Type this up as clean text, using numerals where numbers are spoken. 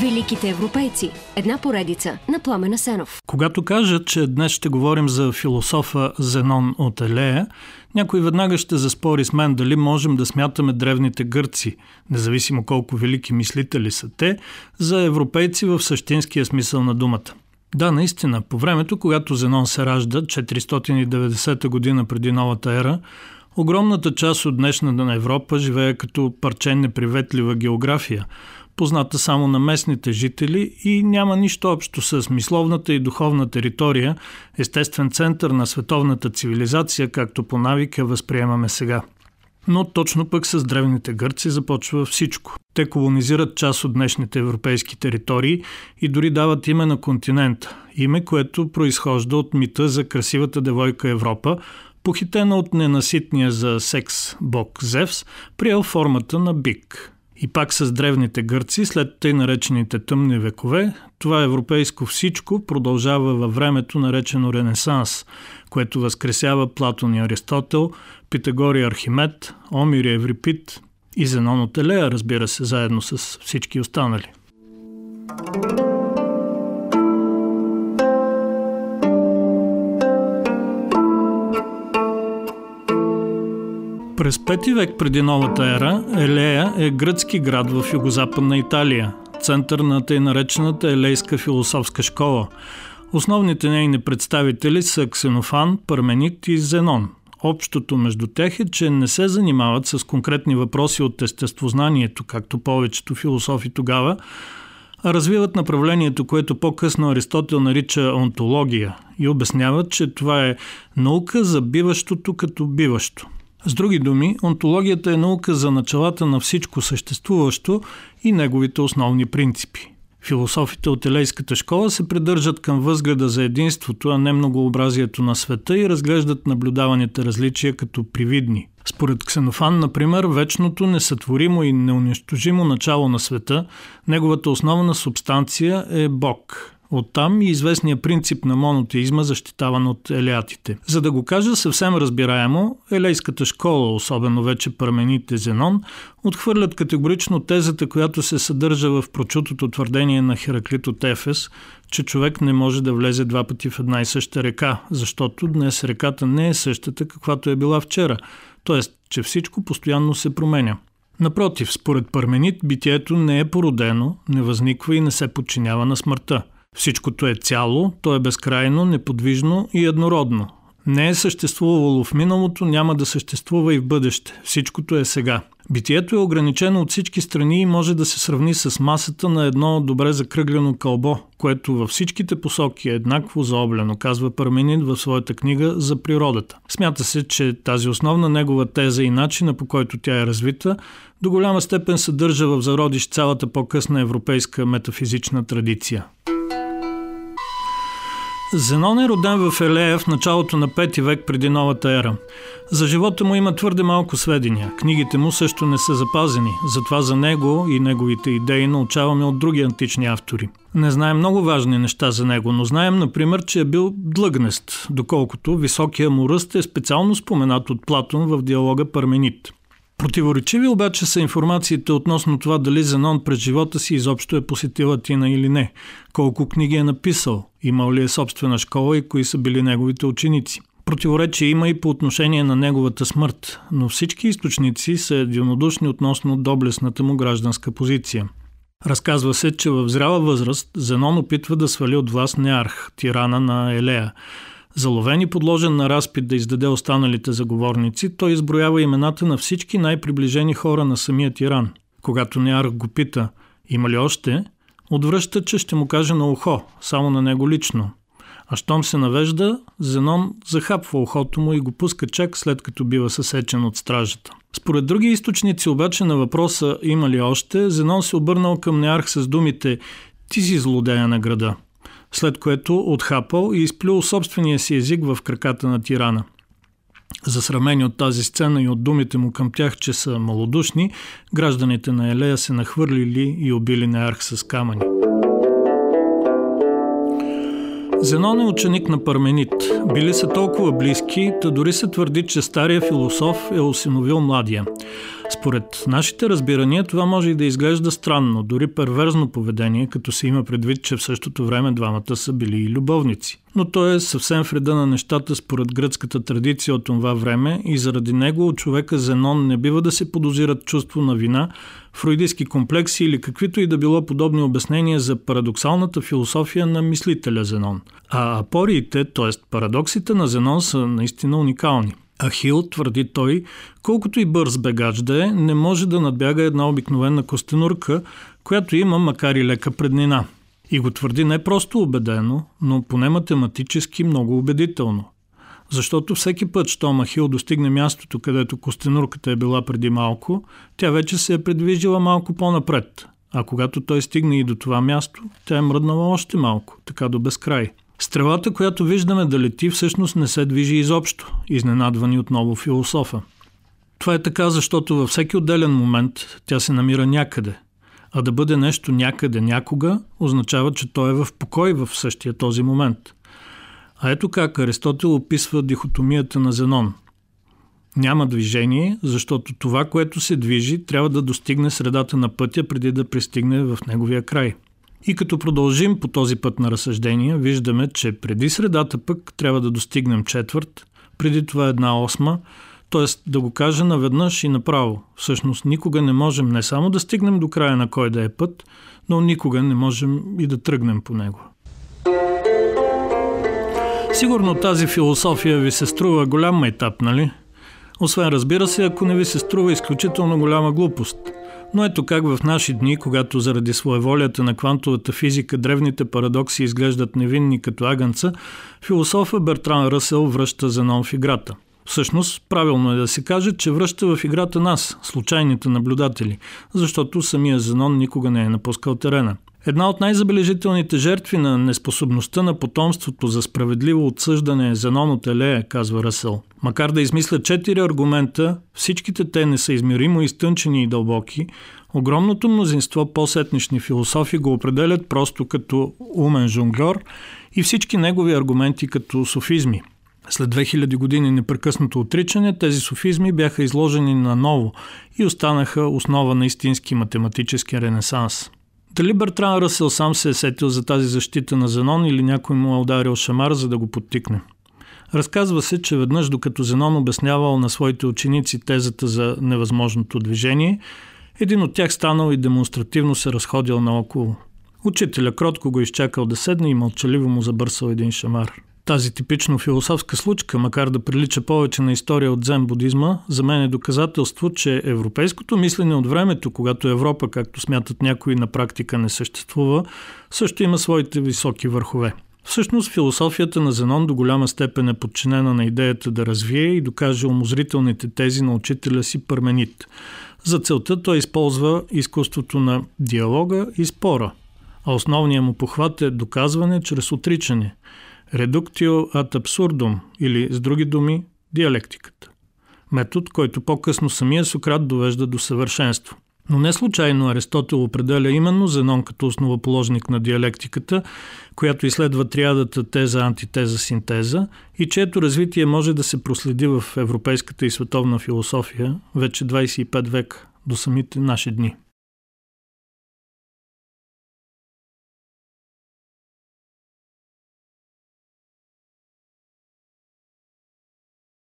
Великите европейци. Една поредица на Пламен Асенов. Когато кажа, че днес ще говорим за философа Зенон от Елея, някой веднага ще заспори с мен дали можем да смятаме древните гърци, независимо колко велики мислители са те, за европейци в същинския смисъл на думата. Да, наистина, по времето, когато Зенон се ражда, 490 година преди новата ера, огромната част от днешната Европа живее като парче неприветлива география, позната само на местните жители и няма нищо общо с мисловната и духовна територия, естествен център на световната цивилизация, както по навик я възприемаме сега. Но точно пък с древните гърци започва всичко. Те колонизират част от днешните европейски територии и дори дават име на континента. Име, което произхожда от мита за красивата девойка Европа, похитена от ненаситния за секс бог Зевс, приел формата на бик. И пак с древните гърци, след тъй наречените тъмни векове, това европейско всичко продължава във времето, наречено Ренесанс, което възкресява Платон и Аристотел, Питагор и Архимед, Омир и Еврипид и Зенон от Елея, разбира се, заедно с всички останали. През 5 век преди новата ера Елея е гръцки град в югозападна Италия, център на тъй наречената елейска философска школа. Основните нейни представители са Ксенофан, Парменид и Зенон. Общото между тях е, че не се занимават с конкретни въпроси от естествознанието, както повечето философи тогава, а развиват направлението, което по-късно Аристотел нарича онтология и обясняват, че това е наука за биващото като биващо. С други думи, онтологията е наука за началата на всичко съществуващо и неговите основни принципи. Философите от елейската школа се придържат към възгледа за единството, а не многообразието на света и разглеждат наблюдаваните различия като привидни. Според Ксенофан, например, вечното, несътворимо и неунищожимо начало на света, неговата основна субстанция е Бог. Оттам и известният принцип на монотеизма, защитаван от елеатите. За да го кажа съвсем разбираемо, елейската школа, особено вече Парменид и Зенон, отхвърлят категорично тезата, която се съдържа в прочутото твърдение на Хераклит от Ефес, че човек не може да влезе два пъти в една и съща река, защото днес реката не е същата, каквато е била вчера, т.е. че всичко постоянно се променя. Напротив, според Парменид, битието не е породено, не възниква и не се подчинява на смъртта. Всичкото е цяло, то е безкрайно, неподвижно и еднородно. Не е съществувало в миналото, няма да съществува и в бъдеще. Всичкото е сега. Битието е ограничено от всички страни и може да се сравни с масата на едно добре закръглено кълбо, което във всичките посоки е еднакво заоблено, казва Парменид в своята книга за природата. Смята се, че тази основна негова теза и начина, по който тя е развита, до голяма степен съдържа в зародиш цялата по-късна европейска метафизична традиция. Зенон е роден в Елея в началото на 5 век преди новата ера. За живота му има твърде малко сведения. Книгите му също не са запазени, затова за него и неговите идеи научаваме от други антични автори. Не знаем много важни неща за него, но знаем, например, че е бил длъгнест, доколкото високия му ръст е специално споменат от Платон в диалога Парменид. Противоречиви обаче са информациите относно това дали Зенон през живота си изобщо е посетил Атина или не, колко книги е написал, имал ли е собствена школа и кои са били неговите ученици. Противоречие има и по отношение на неговата смърт, но всички източници са единодушни относно доблестната му гражданска позиция. Разказва се, че в зряла възраст Зенон опитва да свали от власт Неарх, тирана на Елея. Заловен и подложен на разпит да издаде останалите заговорници, той изброява имената на всички най-приближени хора на самия тиран. Когато Неарх го пита има ли още, отвръща, че ще му каже на ухо, само на него лично. А щом се навежда, Зенон захапва ухото му и го пуска чак, след като бива съсечен от стражата. Според други източници обаче на въпроса има ли още, Зенон се обърнал към Неарх с думите «Ти си злодея на града», след което отхапал и изплюл собствения си език в краката на тирана. Засрамени от тази сцена и от думите му към тях, че са малодушни, гражданите на Елея се нахвърлили и убили Неарх с камъни. Зенон е ученик на Парменид. Били са толкова близки, та дори се твърди, че стария философ е осиновил младия. Според нашите разбирания, това може и да изглежда странно, дори перверзно поведение, като се има предвид, че в същото време двамата са били и любовници. Но той е съвсем в реда на нещата според гръцката традиция от това време и заради него от човека Зенон не бива да се подозират чувство на вина, фройдийски комплекси или каквито и да било подобни обяснения за парадоксалната философия на мислителя Зенон. А апориите, т.е. парадоксите на Зенон са наистина уникални. Ахил, твърди той, колкото и бърз бегач да е, не може да надбяга една обикновена костенурка, която има макар и лека преднина. И го твърди не просто убедено, но поне математически много убедително. Защото всеки път, щом Ахил достигне мястото, където костенурката е била преди малко, тя вече се е придвижила малко по-напред. А когато той стигне и до това място, тя е мръднала още малко, така до безкрай. Стрелата, която виждаме да лети, всъщност не се движи изобщо, изненадвани отново философа. Това е така, защото във всеки отделен момент тя се намира някъде. А да бъде нещо някъде някога, означава, че той е в покой в същия този момент. А ето как Аристотел описва дихотомията на Зенон. Няма движение, защото това, което се движи, трябва да достигне средата на пътя, преди да пристигне в неговия край. И като продължим по този път на разсъждение, виждаме, че преди средата пък трябва да достигнем четвърт, преди това една осма, т.е. да го кажа наведнъж и направо. Всъщност никога не можем не само да стигнем до края на кой да е път, но никога не можем и да тръгнем по него. Сигурно тази философия ви се струва голям майтап, нали? Освен, разбира се, ако не ви се струва изключително голяма глупост. Но ето как в наши дни, когато заради своеволията на квантовата физика древните парадокси изглеждат невинни като агънца, философът Бертран Ръсел връща Зенон в играта. Всъщност, правилно е да се каже, че връща в играта нас, случайните наблюдатели, защото самия Зенон никога не е напускал терена. Една от най-забележителните жертви на неспособността на потомството за справедливо отсъждане е Зенон от Елея, казва Ръсел. Макар да измисля 4 аргумента, всичките те не са измеримо изтънчени и дълбоки, огромното мнозинство по-сетнични философи го определят просто като умен жонглер и всички негови аргументи като софизми. След 2000 години непрекъснато отричане, тези софизми бяха изложени наново и останаха основа на истински математически ренесанс. Дали Бертран Ръсел сам се е сетил за тази защита на Зенон или някой му е ударил шамар, за да го подтикне? Разказва се, че веднъж докато Зенон обяснявал на своите ученици тезата за невъзможното движение, един от тях станал и демонстративно се разходил наоколо. Учителя кротко го изчакал да седне и мълчаливо му забърсал един шамар. Тази типично философска случка, макар да прилича повече на история от дзен-будизма, за мен е доказателство, че европейското мислене от времето, когато Европа, както смятат някои, на практика не съществува, също има своите високи върхове. Всъщност философията на Зенон до голяма степен е подчинена на идеята да развие и докаже умозрителните тези на учителя си Парменид. За целта той използва изкуството на диалога и спора, а основният му похват е доказване чрез отричане. Редуктио ад абсурдум, или с други думи диалектиката. Метод, който по-късно самия Сократ довежда до съвършенство. Но не случайно Аристотел определя именно Зенон като основоположник на диалектиката, която изследва триадата теза-антитеза-синтеза и чието развитие може да се проследи в европейската и световна философия вече 25 век до самите наши дни.